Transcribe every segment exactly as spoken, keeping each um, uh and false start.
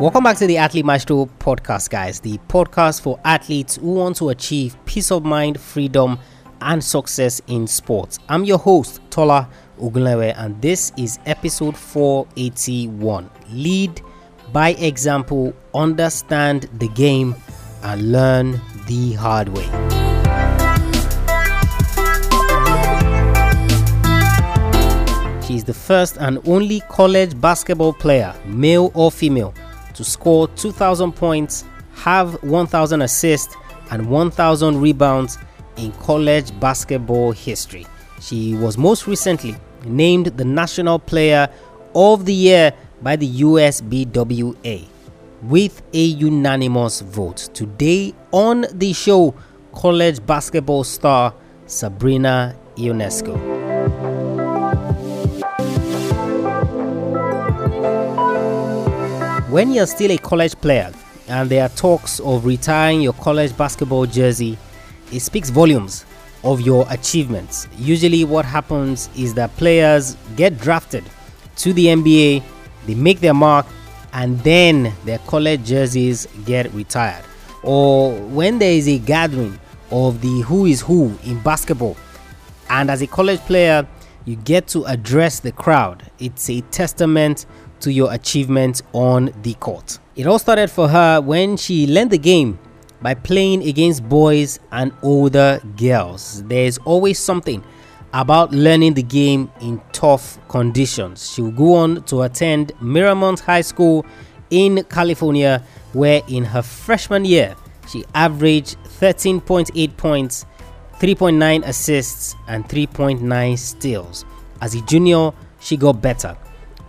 Welcome back to the Athlete Maestro podcast, guys. The podcast for athletes who want to achieve peace of mind, freedom, and success in sports. I'm your host, Tola Ogunlewe, and this is episode four eighty-one. Lead by example, understand the game, and learn the hard way. She's the first and only college basketball player, male or female, to score two thousand points, have one thousand assists, and one thousand rebounds in college basketball history. She was most recently named the National Player of the Year by the U S B W A with a unanimous vote. Today on the show, college basketball star Sabrina Ionescu. When you're still a college player and there are talks of retiring your college basketball jersey, it speaks volumes of your achievements. Usually what happens is that players get drafted to the N B A, they make their mark, and then their college jerseys get retired. Or when there is a gathering of the who is who in basketball, and as a college player, you get to address the crowd. It's a testament to your achievements on the court. It all started for her when she learned the game by playing against boys and older girls. There's always something about learning the game in tough conditions. She'll go on to attend Miramont High School in California, where in her freshman year, she averaged thirteen point eight points, three point nine assists, and three point nine steals. As a junior, she got better.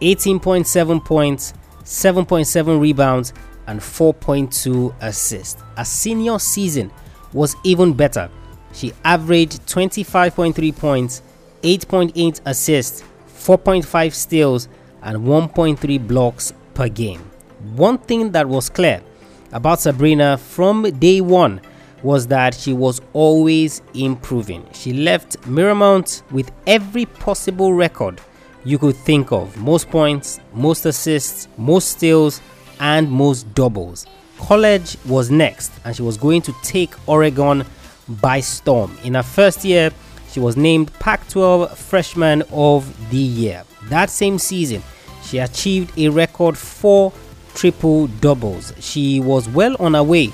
eighteen point seven points, seven point seven rebounds, and four point two assists. A senior season was even better. She averaged twenty-five point three points, eight point eight assists, four point five steals, and one point three blocks per game. One thing that was clear about Sabrina from day one was that she was always improving. She left Miramont with every possible record you could think of: most points, most assists, most steals, and most doubles. College was next, and she was going to take Oregon by storm. In her first year, she was named Pac twelve Freshman of the Year. That same season, she achieved a record four triple doubles. She was well on her way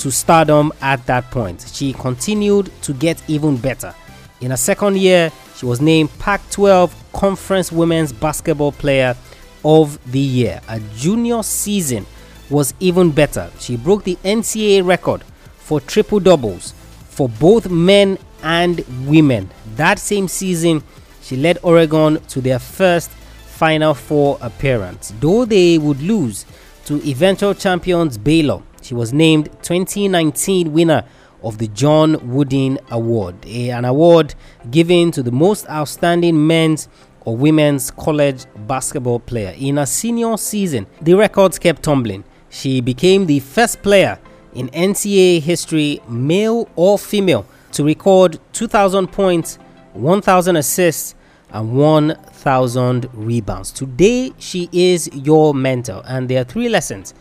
to stardom at that point. She continued to get even better. In her second year, she was named Pac twelve Conference Women's Basketball Player of the Year. Her junior season was even better. She broke the N C double A record for triple doubles for both men and women. That same season, she led Oregon to their first Final Four appearance. Though they would lose to eventual champions Baylor, she was named twenty nineteen winner of the John Wooden Award, an award given to the most outstanding men's or women's college basketball player. In her senior season, the records kept tumbling. She became the first player in N C double A history, male or female, to record two thousand points, one thousand assists, and one thousand rebounds. Today, she is your mentor, and there are three lessons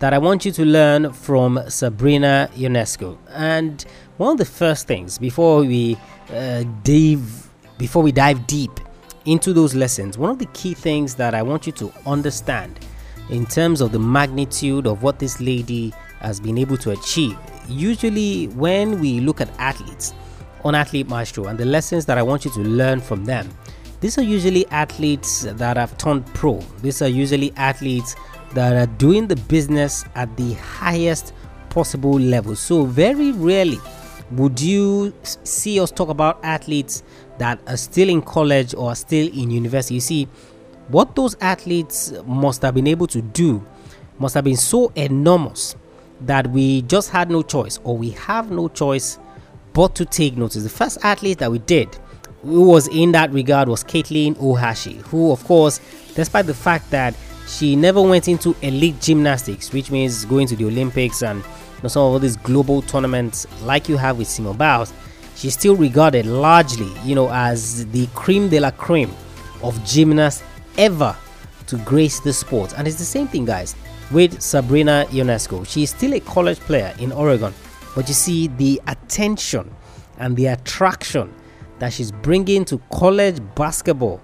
that I want you to learn from Sabrina Ionescu. And one of the first things before we uh, dive before we dive deep into those lessons, one of the key things that I want you to understand in terms of the magnitude of what this lady has been able to achieve. Usually when we look at athletes on Athlete Maestro and the lessons that I want you to learn from them, these are usually athletes that have turned pro. These are usually athletes that are doing the business at the highest possible level. So very rarely would you see us talk about athletes that are still in college or are still in university. You see, what those athletes must have been able to do must have been so enormous that we just had no choice, or we have no choice but to take notice. The first athlete that we did who was in that regard was Caitlin Ohashi, who, of course, despite the fact that she never went into elite gymnastics, which means going to the Olympics and you know, some of all these global tournaments like you have with Simone Biles, she's still regarded largely, you know, as the creme de la creme of gymnasts ever to grace this sport. And it's the same thing, guys, with Sabrina Ionescu. She is still a college player in Oregon, but you see the attention and the attraction that she's bringing to college basketball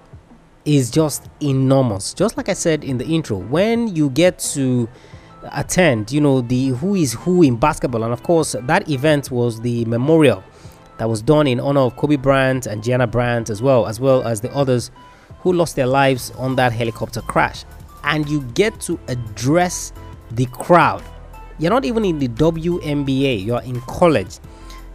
is just enormous. Just like I said in the intro, when you get to attend, you know, the who is who in basketball. And of course, that event was the memorial that was done in honor of Kobe Bryant and Gianna Bryant, as well as well as the others who lost their lives on that helicopter crash. And you get to address the crowd. You're not even in the W N B A, you're in college.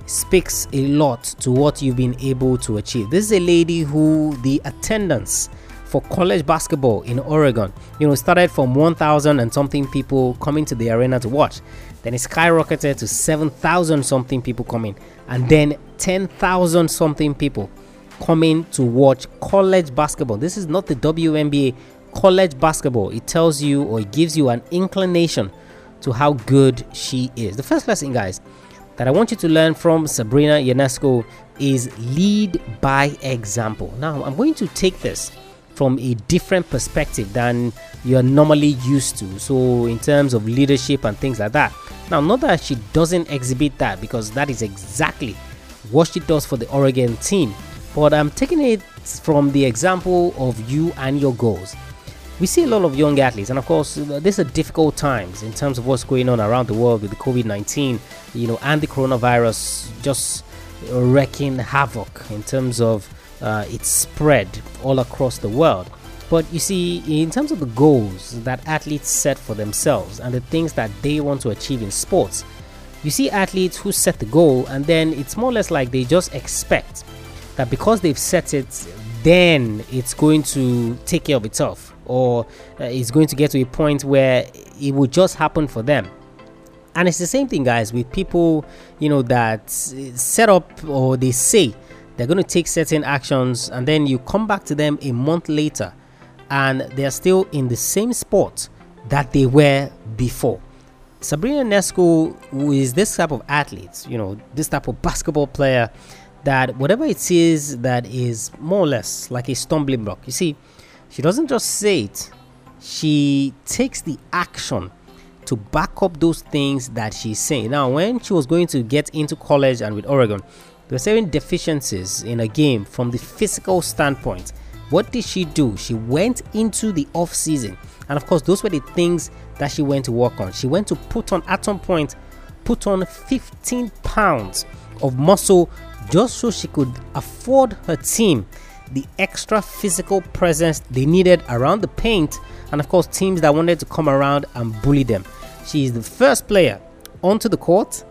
Speaks a lot to what you've been able to achieve. This is a lady who the attendance for college basketball in Oregon, you know, started from one thousand and something people coming to the arena to watch. Then it skyrocketed to seven thousand something people coming, and then ten thousand something people coming to watch college basketball. This is not the W N B A, college basketball. It tells you, or it gives you an inclination to how good she is. The first lesson, guys, that I want you to learn from Sabrina Ionescu is lead by example. Now, I'm going to take this from a different perspective than you're normally used to. So, in terms of leadership and things like that. Now, not that she doesn't exhibit that, because that is exactly what she does for the Oregon team. But I'm taking it from the example of you and your goals. We see a lot of young athletes, and of course, these are difficult times in terms of what's going on around the world with the COVID nineteen, you know, and the coronavirus just wreaking havoc in terms of uh, its spread all across the world. But you see, in terms of the goals that athletes set for themselves and the things that they want to achieve in sports, you see athletes who set the goal, and then it's more or less like they just expect that because they've set it, then it's going to take care of itself, or uh, it's going to get to a point where it will just happen for them. And it's the same thing, guys, with people, you know, that set up, or they say they're going to take certain actions, and then you come back to them a month later and they're still in the same spot that they were before. Sabrina Ionescu, who is this type of athlete, you know, this type of basketball player, that whatever it is that is more or less like a stumbling block, you see, she doesn't just say it, she takes the action to back up those things that she's saying. Now, when she was going to get into college and with Oregon, there were certain deficiencies in her game from the physical standpoint. What did she do? She went into the off season, and of course, those were the things that she went to work on. She went to put on, at some point, put on fifteen pounds of muscle just so she could afford her team the extra physical presence they needed around the paint, and of course teams that wanted to come around and bully them. She is the first player onto the court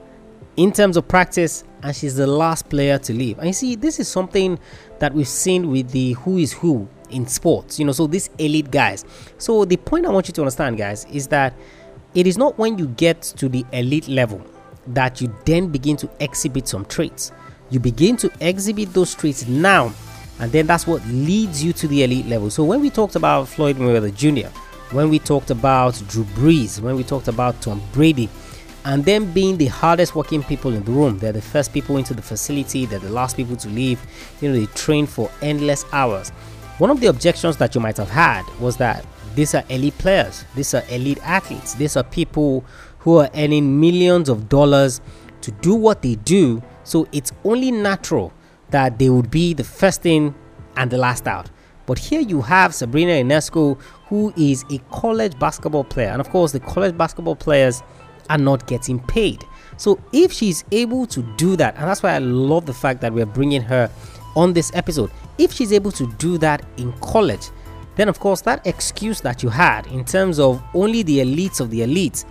in terms of practice, and she's the last player to leave. And you see, this is something that we've seen with the who is who in sports, you know, so these elite guys. So the point I want you to understand, guys, is that it is not when you get to the elite level that you then begin to exhibit some traits. You begin to exhibit those traits now, and then that's what leads you to the elite level. So when we talked about Floyd Mayweather Junior, when we talked about Drew Brees, when we talked about Tom Brady, and them being the hardest working people in the room, they're the first people into the facility, they're the last people to leave, you know, they train for endless hours. One of the objections that you might have had was that these are elite players, these are elite athletes, these are people who are earning millions of dollars to do what they do, so it's only natural that they would be the first in and the last out. But here you have Sabrina Ionescu, who is a college basketball player, and of course the college basketball players are not getting paid. So if she's able to do that, and that's why I love the fact that we're bringing her on this episode, if she's able to do that in college, then of course that excuse that you had in terms of only the elites of the elites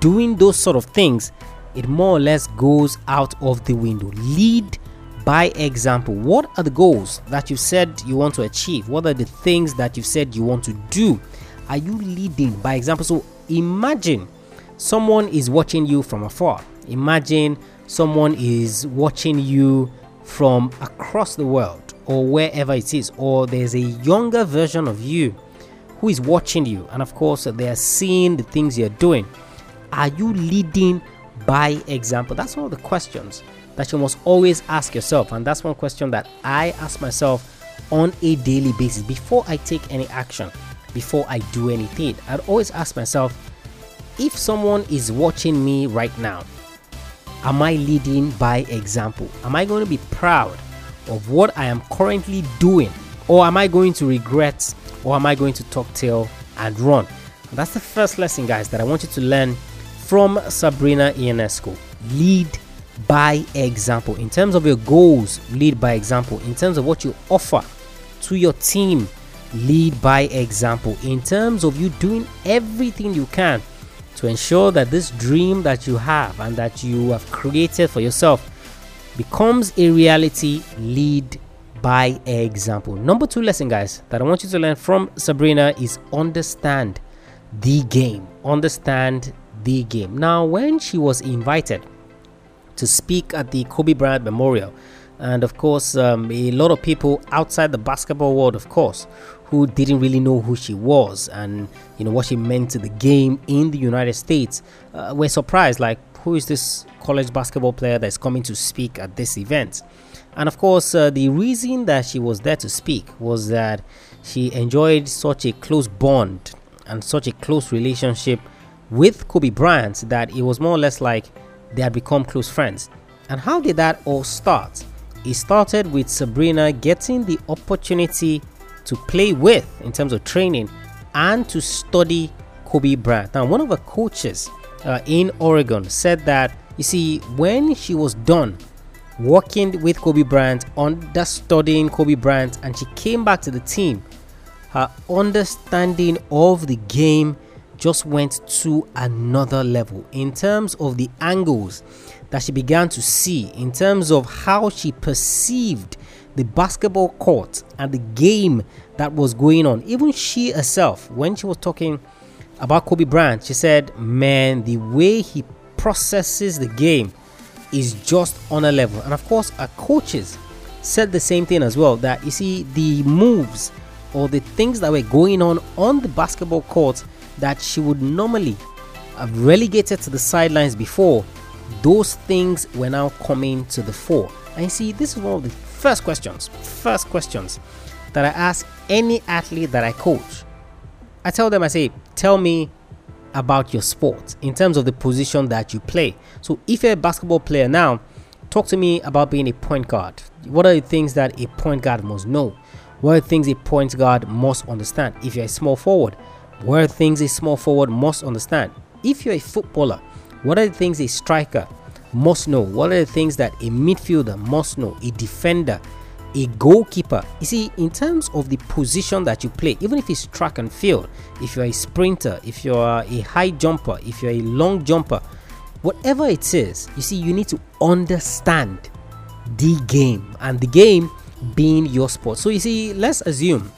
doing those sort of things, it more or less goes out of the window. Lead by example. What are the goals that you said you want to achieve? What are the things that you've said you want to do? Are you leading by example? So imagine someone is watching you from afar. Imagine someone is watching you from across the world, or wherever it is, or there's a younger version of you who is watching you, and of course they are seeing the things you're doing. Are you leading by example? That's one of the questions that you must always ask yourself, and that's one question that I ask myself on a daily basis before I take any action. before I do anything. I'd always ask myself, if someone is watching me right now, am I leading by example? Am I going to be proud of what I am currently doing? Or am I going to regret? Or am I going to talk tail and run? And that's the first lesson, guys, that I want you to learn from Sabrina Ionescu. Lead by example. In terms of your goals, lead by example. In terms of what you offer to your team, lead by example. In terms of you doing everything you can to ensure that this dream that you have and that you have created for yourself becomes a reality, lead by example. Number two lesson, guys, that I want you to learn from Sabrina is understand the game. Understand the game. Now, when she was invited to speak at the Kobe Bryant Memorial, and of course, um, a lot of people outside the basketball world, of course, who didn't really know who she was and, you know, what she meant to the game in the United States, uh, were surprised, like, who is this college basketball player that's coming to speak at this event? And of course, uh, the reason that she was there to speak was that she enjoyed such a close bond and such a close relationship with Kobe Bryant that it was more or less like they had become close friends. And how did that all start? It started with Sabrina getting the opportunity to play with, in terms of training, and to study Kobe Bryant. Now, one of her coaches uh, in Oregon said that, you see, when she was done working with Kobe Bryant, under studying Kobe Bryant, and she came back to the team, her understanding of the game just went to another level, in terms of the angles that she began to see, in terms of how she perceived the basketball court and the game that was going on. Even she herself, when she was talking about Kobe Bryant, she said, man, the way he processes the game is just on a level. And of course, our coaches said the same thing as well, that you see, the moves or the things that were going on on the basketball court that she would normally have relegated to the sidelines before, those things were now coming to the fore. And you see, this is one of the First questions, first questions that I ask any athlete that I coach. I tell them, I say, tell me about your sport in terms of the position that you play. So if you're a basketball player now, talk to me about being a point guard. What are the things that a point guard must know? What are the things a point guard must understand? If you're a small forward, what are the things a small forward must understand? If you're a footballer, what are the things a striker must know? What are the things that a midfielder must know, a defender, a goalkeeper? You see, in terms of the position that you play, even if it's track and field, if you're a sprinter, if you're a high jumper, if you're a long jumper, whatever it is, you see, you need to understand the game, and the game being your sport. So you see, let's assume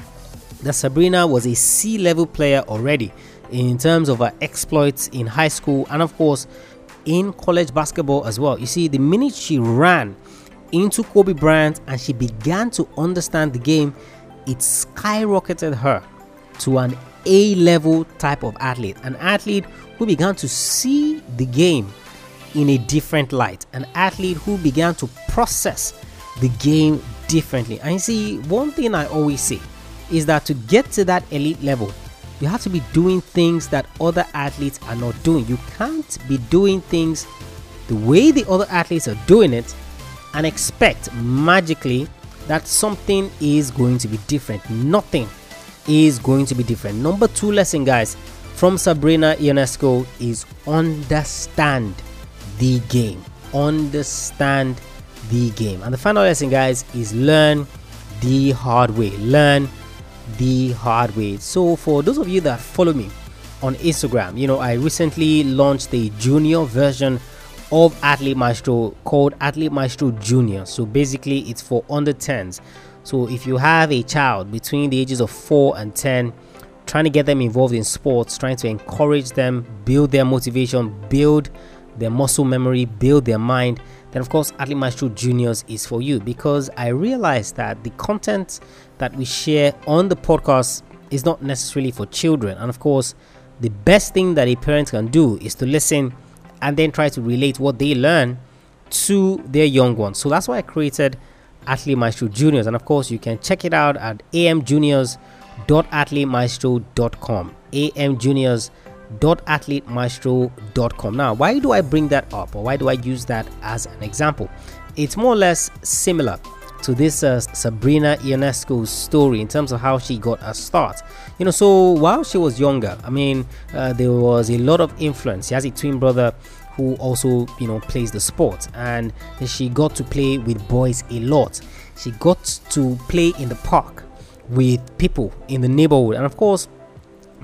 that Sabrina was a C-level player already in terms of her exploits in high school, and of course in college basketball as well. You see, the minute she ran into Kobe Bryant and she began to understand the game, it skyrocketed her to an A-level type of athlete, an athlete who began to see the game in a different light, an athlete who began to process the game differently. And you see, one thing I always say is that to get to that elite level, you have to be doing things that other athletes are not doing. You can't be doing things the way the other athletes are doing it and expect magically that something is going to be different. Nothing is going to be different. Number two lesson, guys, from Sabrina Ionescu is understand the game. Understand the game. And the final lesson, guys, is learn the hard way. Learn the hard way. So for those of you that follow me on Instagram, you know, I recently launched a junior version of Athlete Maestro called Athlete Maestro Junior. So basically it's for under tens. So if you have a child between the ages of four and ten, trying to get them involved in sports, trying to encourage them, build their motivation, build their muscle memory, build their mind, then of course Athlete Maestro Juniors is for you, because I realized that the content that we share on the podcast is not necessarily for children. And of course, the best thing that a parent can do is to listen and then try to relate what they learn to their young ones. So that's why I created Athlete Maestro Juniors. And of course, you can check it out at amjuniors dot athlete maestro dot com, a m juniors dot athlete maestro dot com. Now, why do I bring that up, or why do I use that as an example? It's more or less similar to this uh, Sabrina Ionescu story in terms of how she got a start. You know, so while she was younger, I mean, uh, there was a lot of influence. She has a twin brother who also, you know, plays the sport, and she got to play with boys a lot. She got to play in the park with people in the neighborhood, and of course,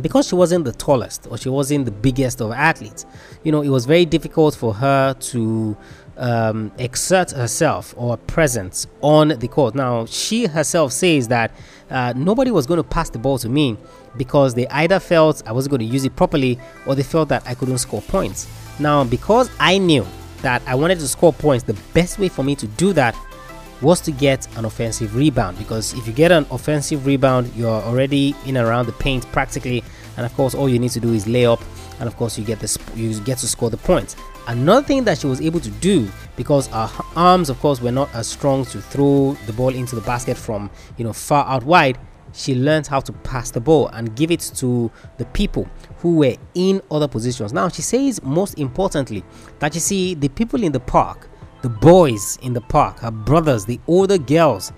because she wasn't the tallest or she wasn't the biggest of athletes, you know, it was very difficult for her to um, exert herself or presence on the court. Now, she herself says that uh, nobody was going to pass the ball to me because they either felt I wasn't going to use it properly, or they felt that I couldn't score points. Now, because I knew that I wanted to score points, the best way for me to do that was to get an offensive rebound, because if you get an offensive rebound, you're already in and around the paint practically, and of course all you need to do is lay up, and of course you get this, you get to score the points. Another thing that she was able to do, because her arms of course were not as strong to throw the ball into the basket from, you know, far out wide, she learned how to pass the ball and give it to the people who were in other positions. Now, she says most importantly that, you see, the people in the park, the boys in the park, her brothers, the older girls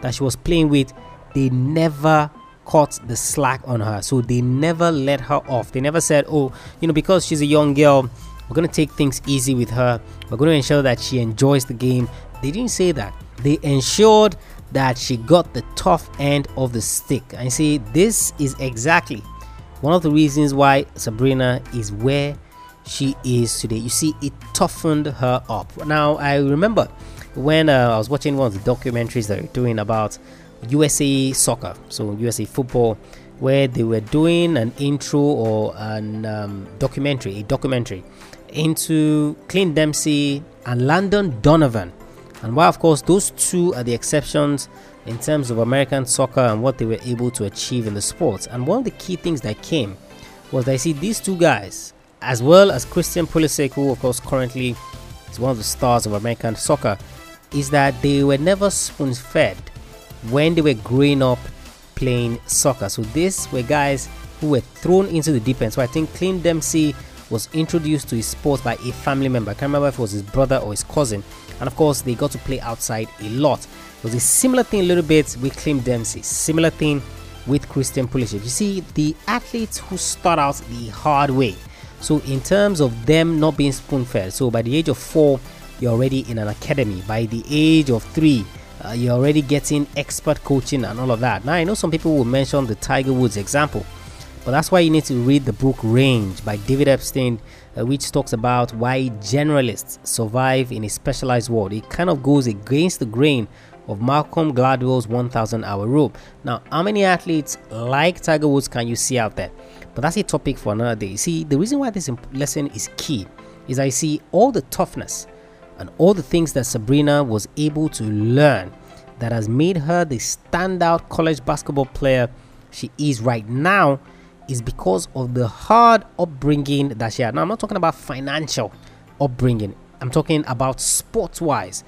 that she was playing with, they never caught the slack on her. So they never let her off. They never said, oh, you know, because she's a young girl, we're going to take things easy with her, we're going to ensure that she enjoys the game. They didn't say that. They ensured that she got the tough end of the stick. And see, this is exactly one of the reasons why Sabrina is where she is today. You see, it toughened her up. Now, I remember when uh, I was watching one of the documentaries that they were doing about U S A soccer, so U S A football, where they were doing an intro or an um, documentary, a documentary into Clint Dempsey and Landon Donovan. And while, of course, those two are the exceptions in terms of American soccer and what they were able to achieve in the sport. And one of the key things that came was that, I see, these two guys, as well as Christian Pulisic, who of course currently is one of the stars of American soccer, is that they were never spoon-fed when they were growing up playing soccer. So these were guys who were thrown into the deep end. So I think Clint Dempsey was introduced to his sport by a family member. I can't remember if it was his brother or his cousin. And of course, they got to play outside a lot. It was a similar thing a little bit with Clint Dempsey, similar thing with Christian Pulisic. You see, the athletes who start out the hard way. So in terms of them not being spoon-fed, so by the age of four, you're already in an academy. By the age of three, uh, you're already getting expert coaching and all of that. Now, I know some people will mention the Tiger Woods example, but that's why you need to read the book Range by David Epstein, uh, which talks about why generalists survive in a specialized world. It kind of goes against the grain of Malcolm Gladwell's one thousand hour rule. Now, how many athletes like Tiger Woods can you see out there? But that's a topic for another day. See, the reason why this lesson is key is I see all the toughness and all the things that Sabrina was able to learn that has made her the standout college basketball player she is right now is because of the hard upbringing that she had. Now, I'm not talking about financial upbringing. I'm talking about sports-wise,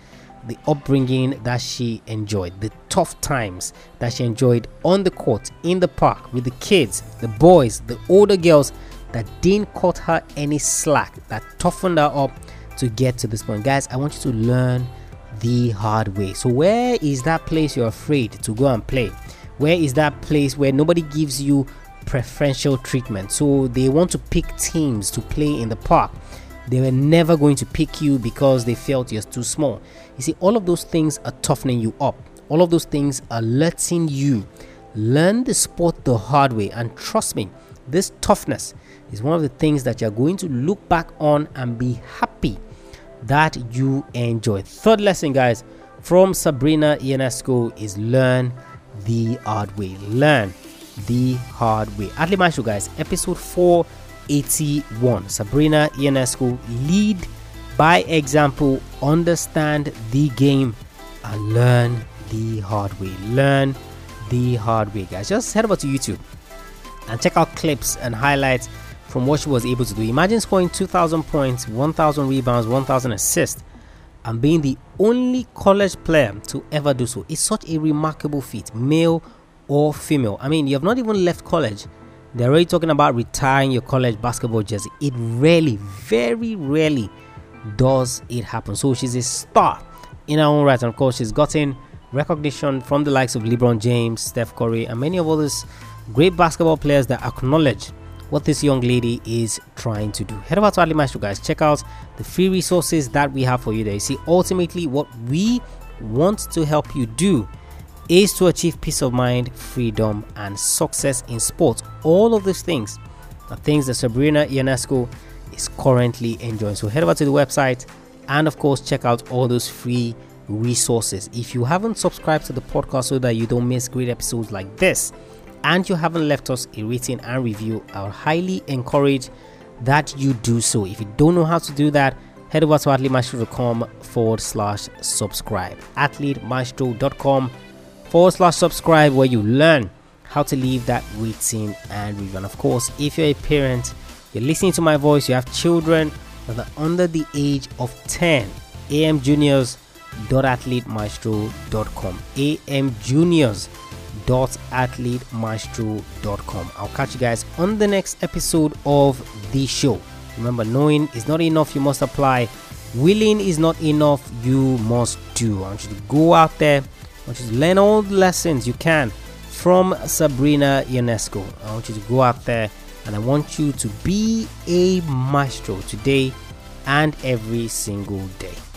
the upbringing that she enjoyed, the tough times that she enjoyed on the court, in the park, with the kids, the boys, the older girls, that didn't cut her any slack, that toughened her up to get to this point. Guys, I want you to learn the hard way. So where is that place you're afraid to go and play? Where is that place where nobody gives you preferential treatment? So they want to pick teams to play in the park. They were never going to pick you because they felt you're too small. You see, all of those things are toughening you up. All of those things are letting you learn the sport the hard way. And trust me, this toughness is one of the things that you're going to look back on and be happy that you enjoyed. Third lesson, guys, from Sabrina Ionescu is learn the hard way. Learn the hard way. Athlete Maestro, guys, episode four. eighty-one. Sabrina Ionescu, lead by example, understand the game, and learn the hard way. Learn the hard way, guys. Just head over to YouTube and check out clips and highlights from what she was able to do. Imagine scoring two thousand points, one thousand rebounds, one thousand assists, and being the only college player to ever do so. It's such a remarkable feat, male or female. I mean, you have not even left college. They're already talking about retiring your college basketball jersey. It rarely, very rarely does it happen. So she's a star in her own right. And of course, she's gotten recognition from the likes of LeBron James, Steph Curry, and many of all these great basketball players that acknowledge what this young lady is trying to do. Head over to Athlete Maestro, guys. Check out the free resources that we have for you there. You see, ultimately, what we want to help you do is to achieve peace of mind, freedom, and success in sports. All of these things are things that Sabrina Ionescu is currently enjoying. So head over to the website and, of course, check out all those free resources. If you haven't subscribed to the podcast so that you don't miss great episodes like this, and you haven't left us a rating and review, I would highly encourage that you do so. If you don't know how to do that, head over to athlete maestro dot com forward slash subscribe. athlete maestro dot com forward slash subscribe, where you learn how to leave that rating and review. And of course, if you're a parent, you're listening to my voice, you have children that are under the age of ten, amjuniors dot athlete maestro dot com. amjuniors dot athlete maestro dot com. I'll catch you guys on the next episode of the show. Remember, knowing is not enough, you must apply. Willing is not enough, you must do. I want you to go out there. I want you to learn all the lessons you can from Sabrina Ionescu. I want you to go out there, and I want you to be a maestro today and every single day.